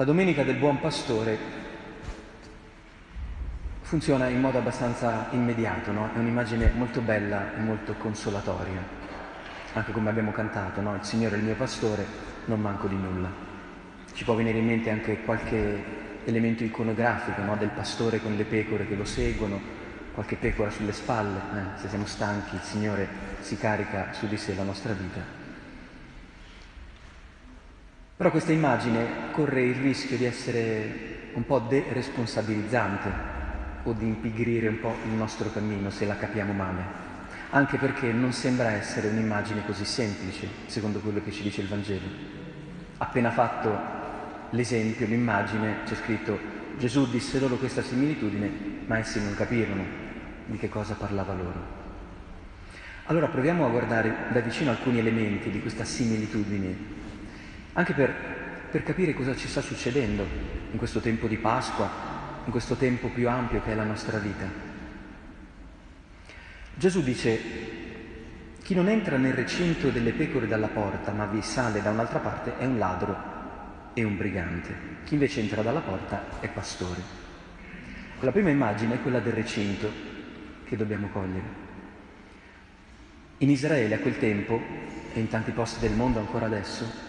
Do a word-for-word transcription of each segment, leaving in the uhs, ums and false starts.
La Domenica del Buon Pastore funziona in modo abbastanza immediato, no? È un'immagine molto bella e molto consolatoria, anche come abbiamo cantato, no? Il Signore è il mio pastore, non manco di nulla. Ci può venire in mente anche qualche elemento iconografico, no? Del pastore con le pecore che lo seguono, qualche pecora sulle spalle, eh? Se siamo stanchi il Signore si carica su di sé la nostra vita. Però questa immagine corre il rischio di essere un po' deresponsabilizzante o di impigrire un po' il nostro cammino se la capiamo male, anche perché non sembra essere un'immagine così semplice, secondo quello che ci dice il Vangelo. Appena fatto l'esempio, l'immagine, c'è scritto: Gesù disse loro questa similitudine, ma essi non capirono di che cosa parlava loro. Allora proviamo a guardare da vicino alcuni elementi di questa similitudine, anche per, per capire cosa ci sta succedendo in questo tempo di Pasqua, in questo tempo più ampio che è la nostra vita. Gesù dice: chi non entra nel recinto delle pecore dalla porta, ma vi sale da un'altra parte, è un ladro e un brigante. Chi invece entra dalla porta è pastore. La prima immagine è quella del recinto che dobbiamo cogliere. In Israele a quel tempo, e in tanti posti del mondo ancora adesso,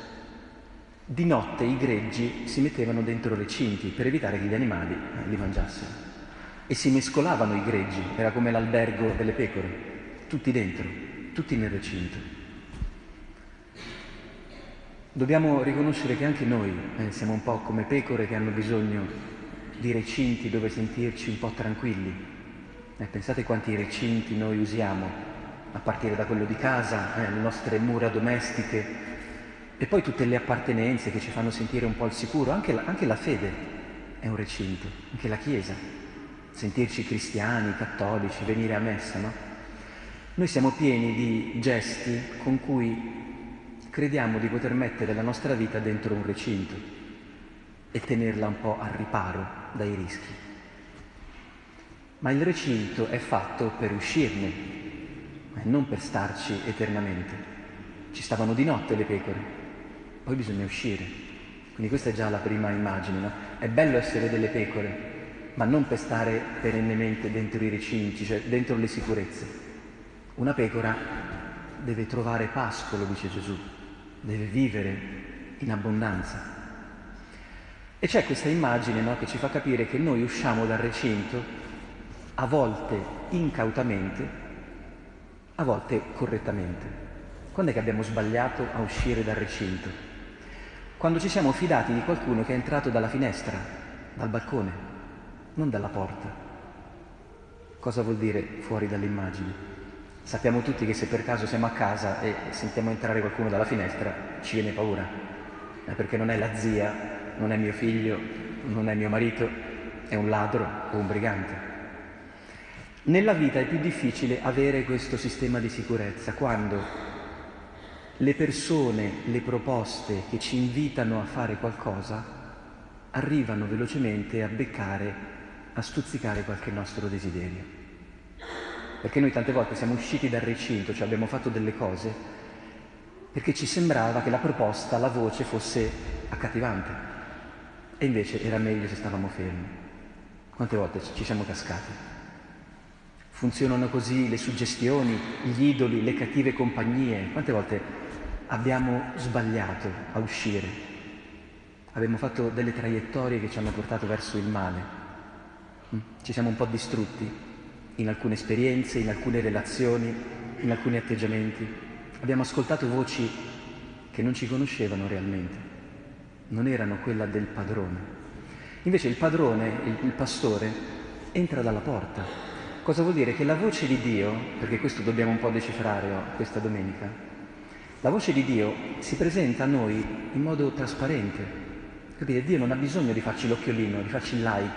di notte i greggi si mettevano dentro recinti per evitare che gli animali li mangiassero, e si mescolavano i greggi, era come l'albergo delle pecore, tutti dentro, tutti nel recinto. Dobbiamo riconoscere che anche noi eh, siamo un po' come pecore che hanno bisogno di recinti dove sentirci un po' tranquilli. Eh, pensate quanti recinti noi usiamo, a partire da quello di casa, eh, le nostre mura domestiche e poi tutte le appartenenze che ci fanno sentire un po' al sicuro. Anche la, anche la fede è un recinto, anche la Chiesa. Sentirci cristiani, cattolici, venire a messa, no? Noi siamo pieni di gesti con cui crediamo di poter mettere la nostra vita dentro un recinto e tenerla un po' al riparo dai rischi. Ma il recinto è fatto per uscirne, non per starci eternamente. Ci stavano di notte le pecore, poi bisogna uscire. Quindi questa è già la prima immagine, no? È bello essere delle pecore, ma non per stare perennemente dentro i recinti, cioè dentro le sicurezze. Una pecora deve trovare pascolo, dice Gesù. Deve vivere in abbondanza. E c'è questa immagine, no, che ci fa capire che noi usciamo dal recinto a volte incautamente, a volte correttamente. Quando è che abbiamo sbagliato a uscire dal recinto? Quando ci siamo fidati di qualcuno che è entrato dalla finestra, dal balcone, non dalla porta. Cosa vuol dire fuori dall'immagine? Sappiamo tutti che se per caso siamo a casa e sentiamo entrare qualcuno dalla finestra ci viene paura, eh, perché non è la zia, non è mio figlio, non è mio marito, è un ladro o un brigante. Nella vita è più difficile avere questo sistema di sicurezza quando le persone, le proposte che ci invitano a fare qualcosa arrivano velocemente a beccare, a stuzzicare qualche nostro desiderio. Perché noi tante volte siamo usciti dal recinto, cioè abbiamo fatto delle cose, perché ci sembrava che la proposta, la voce fosse accattivante e invece era meglio se stavamo fermi. Quante volte ci siamo cascati? Funzionano così le suggestioni, gli idoli, le cattive compagnie. Quante volte abbiamo sbagliato a uscire? Abbiamo fatto delle traiettorie che ci hanno portato verso il male. Ci siamo un po' distrutti in alcune esperienze, in alcune relazioni, in alcuni atteggiamenti. Abbiamo ascoltato voci che non ci conoscevano realmente, non erano quella del padrone. Invece il padrone, il, il pastore, entra dalla porta. Cosa vuol dire? Che la voce di Dio, perché questo dobbiamo un po' decifrare oh, questa domenica, la voce di Dio si presenta a noi in modo trasparente. Capite? Dio non ha bisogno di farci l'occhiolino, di farci il like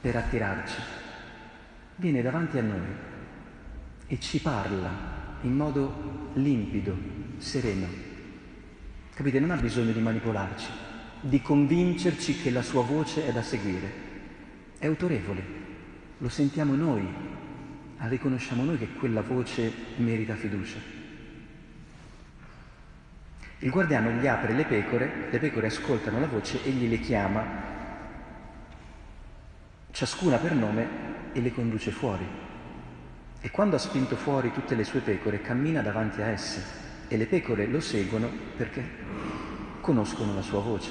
per attirarci. Viene davanti a noi e ci parla in modo limpido, sereno. Capite? Non ha bisogno di manipolarci, di convincerci che la sua voce è da seguire. È autorevole, lo sentiamo noi, la riconosciamo noi che quella voce merita fiducia. Il guardiano gli apre le pecore, le pecore ascoltano la voce, egli le chiama, ciascuna per nome, e le conduce fuori. E quando ha spinto fuori tutte le sue pecore, cammina davanti a esse, e le pecore lo seguono perché conoscono la sua voce.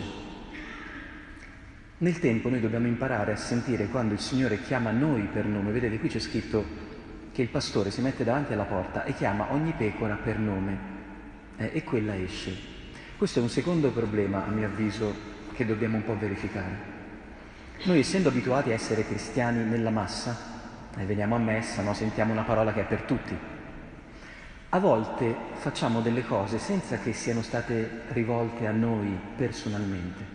Nel tempo noi dobbiamo imparare a sentire quando il Signore chiama noi per nome. Vedete, qui c'è scritto che il pastore si mette davanti alla porta e chiama ogni pecora per nome eh, e quella esce. Questo è un secondo problema, a mio avviso, che dobbiamo un po' verificare. Noi, essendo abituati a essere cristiani nella massa, eh, veniamo a messa, no? Sentiamo una parola che è per tutti, a volte facciamo delle cose senza che siano state rivolte a noi personalmente.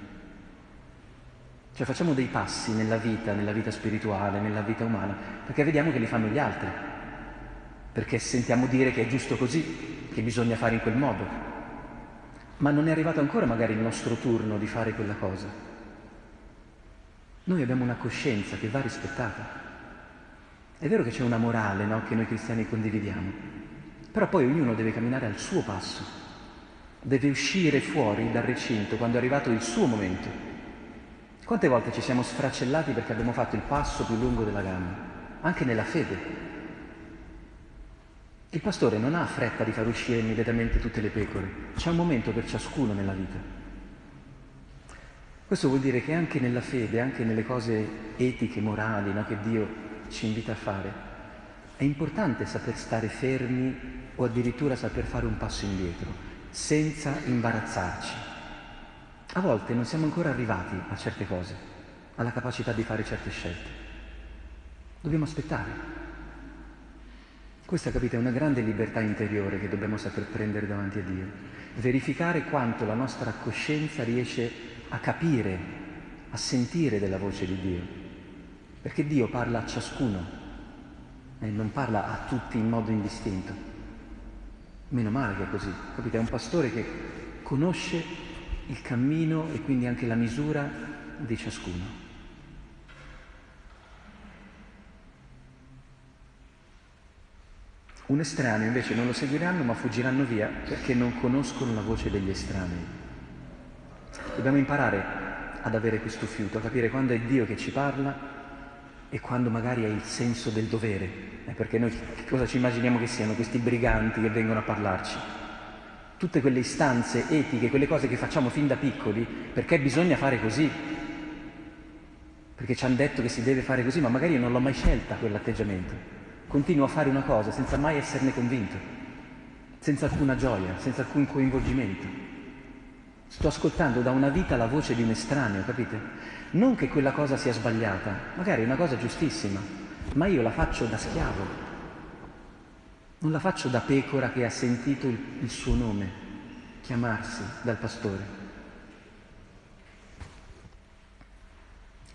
Cioè facciamo dei passi nella vita, nella vita spirituale, nella vita umana, perché vediamo che li fanno gli altri, perché sentiamo dire che è giusto così, che bisogna fare in quel modo, ma non è arrivato ancora magari il nostro turno di fare quella cosa. Noi abbiamo una coscienza che va rispettata. È vero che c'è una morale, no, che noi cristiani condividiamo, però poi ognuno deve camminare al suo passo, deve uscire fuori dal recinto quando è arrivato il suo momento. Quante volte ci siamo sfracellati perché abbiamo fatto il passo più lungo della gamba, anche nella fede. Il pastore non ha fretta di far uscire immediatamente tutte le pecore, c'è un momento per ciascuno nella vita. Questo vuol dire che anche nella fede, anche nelle cose etiche, morali, no, che Dio ci invita a fare, è importante saper stare fermi o addirittura saper fare un passo indietro, senza imbarazzarci. A volte non siamo ancora arrivati a certe cose, alla capacità di fare certe scelte. Dobbiamo aspettare. Questa, capite, è una grande libertà interiore che dobbiamo saper prendere davanti a Dio. Verificare quanto la nostra coscienza riesce a capire, a sentire della voce di Dio. Perché Dio parla a ciascuno, e non parla a tutti in modo indistinto. Meno male che è così, capite? È un pastore che conosce il cammino e quindi anche la misura di ciascuno. Un estraneo invece non lo seguiranno, ma fuggiranno via perché non conoscono la voce degli estranei. Dobbiamo imparare ad avere questo fiuto, a capire quando è Dio che ci parla e quando magari è il senso del dovere, eh, perché noi che cosa ci immaginiamo che siano questi briganti che vengono a parlarci? Tutte quelle istanze etiche, quelle cose che facciamo fin da piccoli, perché bisogna fare così, perché ci hanno detto che si deve fare così, ma magari io non l'ho mai scelta quell'atteggiamento. Continuo a fare una cosa senza mai esserne convinto, senza alcuna gioia, senza alcun coinvolgimento. Sto ascoltando da una vita la voce di un estraneo, capite? Non che quella cosa sia sbagliata, magari è una cosa giustissima, ma io la faccio da schiavo. Non la faccio da pecora che ha sentito il, il suo nome chiamarsi dal pastore.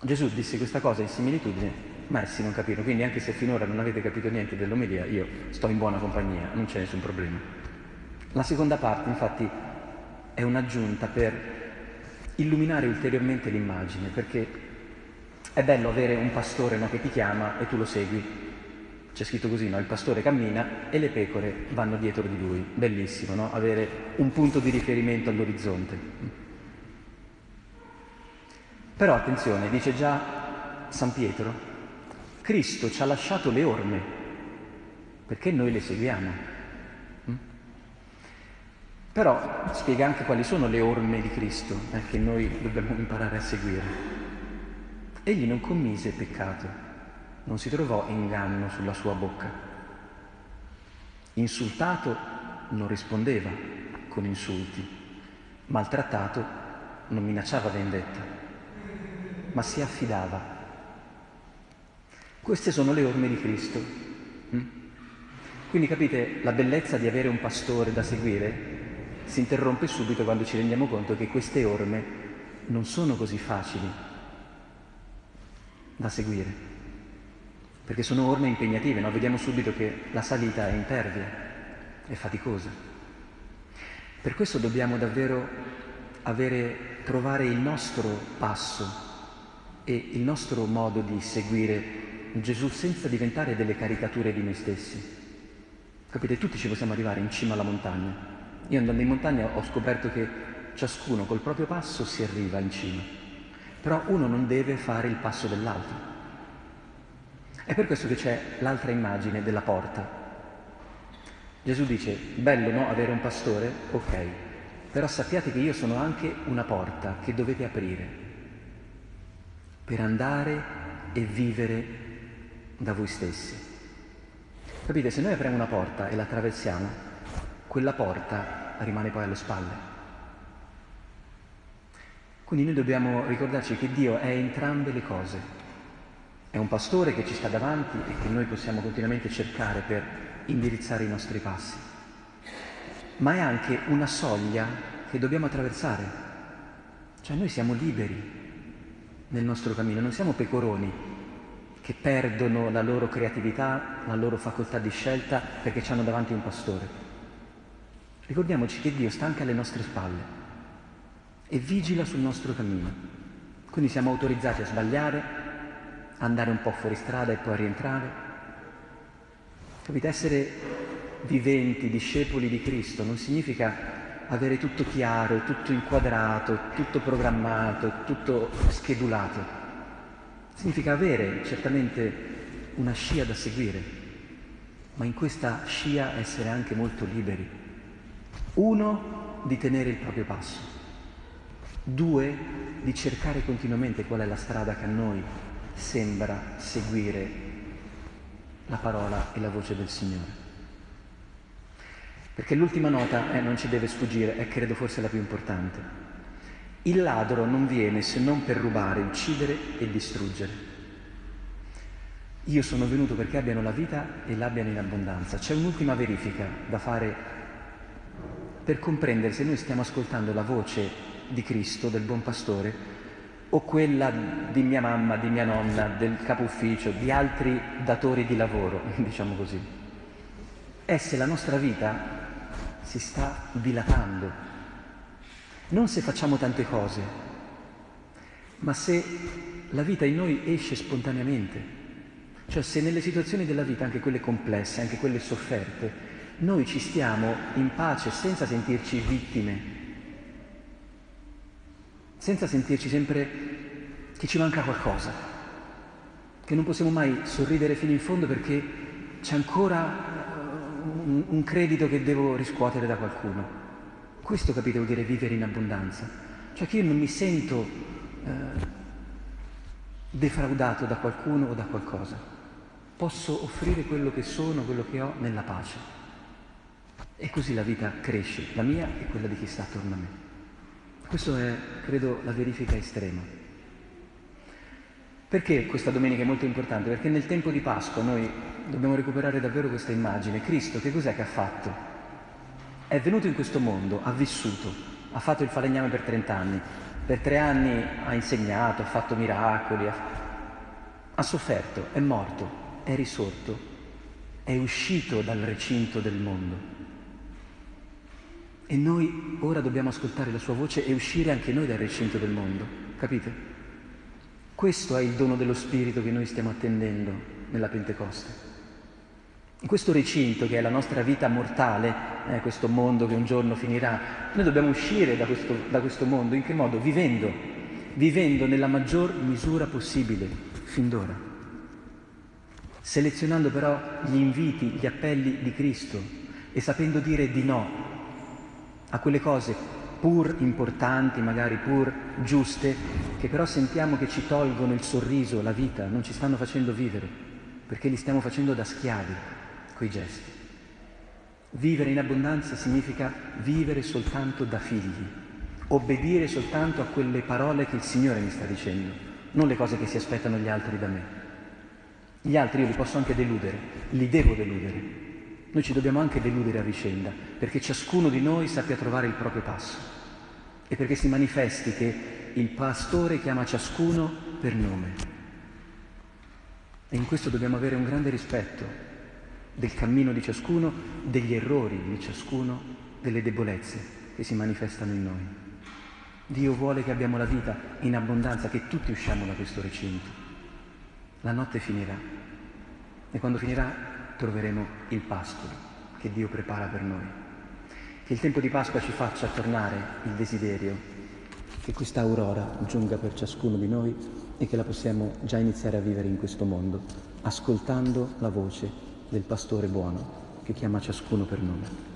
Gesù disse questa cosa in similitudine, ma essi non capirono. Quindi anche se finora non avete capito niente dell'omelia, io sto in buona compagnia, non c'è nessun problema. La seconda parte, infatti, è un'aggiunta per illuminare ulteriormente l'immagine, perché è bello avere un pastore, no, che ti chiama e tu lo segui. C'è scritto così, no? Il pastore cammina e le pecore vanno dietro di lui. Bellissimo, no? Avere un punto di riferimento all'orizzonte. Però attenzione, dice già San Pietro, Cristo ci ha lasciato le orme, perché noi le seguiamo. Però spiega anche quali sono le orme di Cristo, eh, che noi dobbiamo imparare a seguire. Egli non commise peccato. Non si trovò inganno sulla sua bocca. Insultato non rispondeva con insulti, maltrattato non minacciava vendetta, ma si affidava. Queste sono le orme di Cristo. Quindi capite, la bellezza di avere un pastore da seguire si interrompe subito quando ci rendiamo conto che queste orme non sono così facili da seguire. Perché sono orme impegnative, no? Vediamo subito che la salita è impervia, è faticosa. Per questo dobbiamo davvero avere, trovare il nostro passo e il nostro modo di seguire Gesù senza diventare delle caricature di noi stessi. Capite, tutti ci possiamo arrivare in cima alla montagna, Io andando in montagna ho scoperto che ciascuno col proprio passo si arriva in cima, però uno non deve fare il passo dell'altro. È per questo che c'è l'altra immagine della porta. Gesù dice, bello no avere un pastore? Ok, però sappiate che io sono anche una porta che dovete aprire per andare e vivere da voi stessi. Capite, se noi apriamo una porta e la attraversiamo, quella porta rimane poi alle spalle. Quindi noi dobbiamo ricordarci che Dio è entrambe le cose. È un pastore che ci sta davanti e che noi possiamo continuamente cercare per indirizzare i nostri passi. Ma è anche una soglia che dobbiamo attraversare. Cioè noi siamo liberi nel nostro cammino, non siamo pecoroni che perdono la loro creatività, la loro facoltà di scelta perché ci hanno davanti un pastore. Ricordiamoci che Dio sta anche alle nostre spalle e vigila sul nostro cammino. Quindi siamo autorizzati a sbagliare, andare un po' fuori strada e poi a rientrare. Capite? Essere viventi, discepoli di Cristo non significa avere tutto chiaro, tutto inquadrato, tutto programmato, tutto schedulato. Significa avere certamente una scia da seguire, ma in questa scia essere anche molto liberi. Uno, di tenere il proprio passo. Due, di cercare continuamente qual è la strada che a noi sembra seguire la parola e la voce del Signore. Perché l'ultima nota, eh, non ci deve sfuggire, è credo forse la più importante. Il ladro non viene se non per rubare, uccidere e distruggere. Io sono venuto perché abbiano la vita e l'abbiano in abbondanza. C'è un'ultima verifica da fare per comprendere se noi stiamo ascoltando la voce di Cristo, del buon pastore, o quella di mia mamma, di mia nonna, del capo ufficio, di altri datori di lavoro, diciamo così. È se la nostra vita si sta dilatando, non se facciamo tante cose, ma se la vita in noi esce spontaneamente, cioè se nelle situazioni della vita, anche quelle complesse, anche quelle sofferte, noi ci stiamo in pace senza sentirci vittime, senza sentirci sempre che ci manca qualcosa, che non possiamo mai sorridere fino in fondo perché c'è ancora un credito che devo riscuotere da qualcuno. Questo, capite, vuol dire vivere in abbondanza. Cioè che io non mi sento eh, defraudato da qualcuno o da qualcosa. Posso offrire quello che sono, quello che ho, nella pace. E così la vita cresce, la mia e quella di chi sta attorno a me. Questo è, credo, la verifica estrema. Perché questa domenica è molto importante? Perché nel tempo di Pasqua noi dobbiamo recuperare davvero questa immagine. Cristo che cos'è che ha fatto? È venuto in questo mondo, ha vissuto, ha fatto il falegname per trent'anni, per tre anni ha insegnato, ha fatto miracoli, ha, ha sofferto, è morto, è risorto, è uscito dal recinto del mondo. E noi ora dobbiamo ascoltare la sua voce e uscire anche noi dal recinto del mondo, capite? Questo è il dono dello Spirito che noi stiamo attendendo nella Pentecoste. In questo recinto che è la nostra vita mortale, eh, questo mondo che un giorno finirà, noi dobbiamo uscire da questo, da questo mondo, in che modo? Vivendo, vivendo nella maggior misura possibile, fin d'ora. Selezionando però gli inviti, gli appelli di Cristo e sapendo dire di no a quelle cose pur importanti, magari pur giuste, che però sentiamo che ci tolgono il sorriso, la vita, non ci stanno facendo vivere, perché li stiamo facendo da schiavi. Quei gesti. Vivere in abbondanza significa vivere soltanto da figli, obbedire soltanto a quelle parole che il Signore mi sta dicendo, non le cose che si aspettano gli altri da me. Gli altri io li posso anche deludere, li devo deludere. Noi ci dobbiamo anche deludere a vicenda, perché ciascuno di noi sappia trovare il proprio passo e perché si manifesti che il pastore chiama ciascuno per nome. E in questo dobbiamo avere un grande rispetto del cammino di ciascuno, degli errori di ciascuno, delle debolezze che si manifestano in noi. Dio vuole che abbiamo la vita in abbondanza, che tutti usciamo da questo recinto. La notte finirà e quando finirà troveremo il pascolo che Dio prepara per noi. Che il tempo di Pasqua ci faccia tornare il desiderio, che questa aurora giunga per ciascuno di noi e che la possiamo già iniziare a vivere in questo mondo, ascoltando la voce del pastore buono che chiama ciascuno per nome.